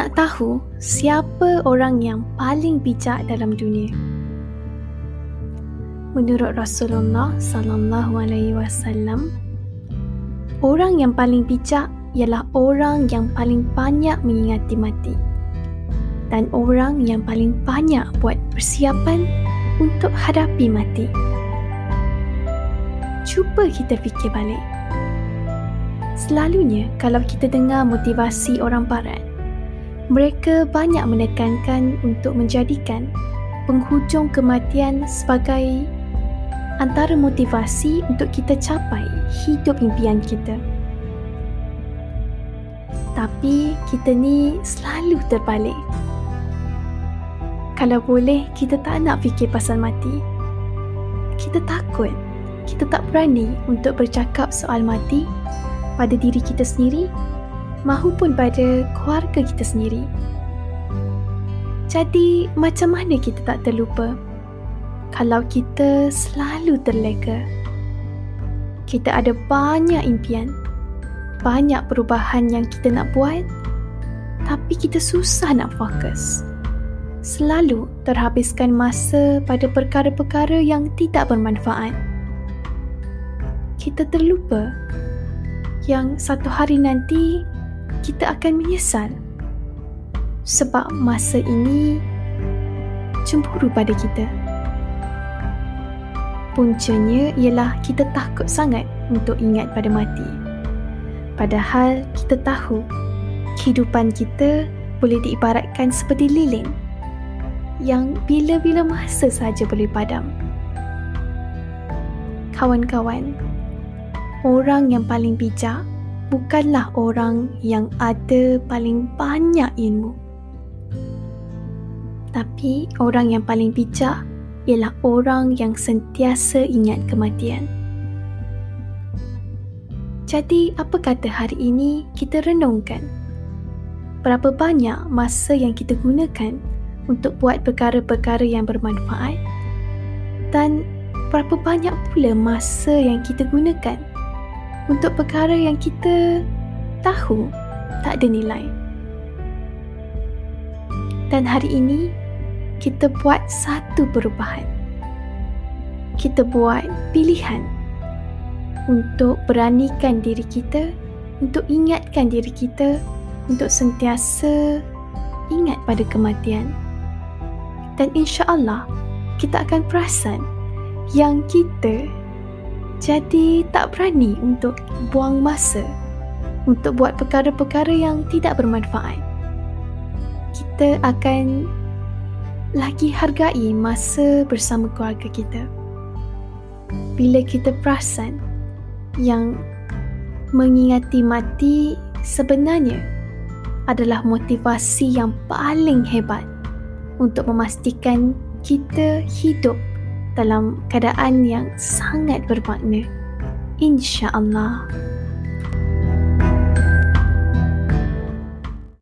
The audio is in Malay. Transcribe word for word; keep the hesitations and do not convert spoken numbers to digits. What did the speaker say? Nak tahu siapa orang yang paling bijak dalam dunia? Menurut Rasulullah Sallallahu Alaihi Wasallam, orang yang paling bijak ialah orang yang paling banyak mengingati mati dan orang yang paling banyak buat persiapan untuk hadapi mati. Cuba kita fikir balik. Selalunya kalau kita dengar motivasi orang barat, mereka banyak menekankan untuk menjadikan penghujung kematian sebagai antara motivasi untuk kita capai hidup impian kita. Tapi kita ni selalu terbalik. Kalau boleh, kita tak nak fikir pasal mati. Kita takut, kita tak berani untuk bercakap soal mati pada diri kita sendiri mahupun pada keluarga kita sendiri. Jadi macam mana kita tak terlupa kalau kita selalu terleka? Kita ada banyak impian, banyak perubahan yang kita nak buat, tapi kita susah nak fokus. Selalu terhabiskan masa pada perkara-perkara yang tidak bermanfaat. Kita terlupa yang satu hari nanti kita akan menyesal sebab masa ini cemburu pada kita. Puncanya ialah kita takut sangat untuk ingat pada mati. Padahal kita tahu kehidupan kita boleh diibaratkan seperti lilin yang bila-bila masa sahaja boleh padam. Kawan-kawan, orang yang paling bijak bukanlah orang yang ada paling banyak ilmu. Tapi orang yang paling bijak ialah orang yang sentiasa ingat kematian. Jadi apa kata hari ini kita renungkan? Berapa banyak masa yang kita gunakan untuk buat perkara-perkara yang bermanfaat? Dan berapa banyak pula masa yang kita gunakan untuk perkara yang kita tahu tak ada nilai? Dan hari ini, kita buat satu perubahan. Kita buat pilihan untuk beranikan diri kita, untuk ingatkan diri kita, untuk sentiasa ingat pada kematian. Dan insya-Allah, kita akan perasan yang kita jadi tak berani untuk buang masa untuk buat perkara-perkara yang tidak bermanfaat. Kita akan lagi hargai masa bersama keluarga kita. Bila kita perasan yang mengingati mati sebenarnya adalah motivasi yang paling hebat untuk memastikan kita hidup dalam keadaan yang sangat bermakna, insya Allah.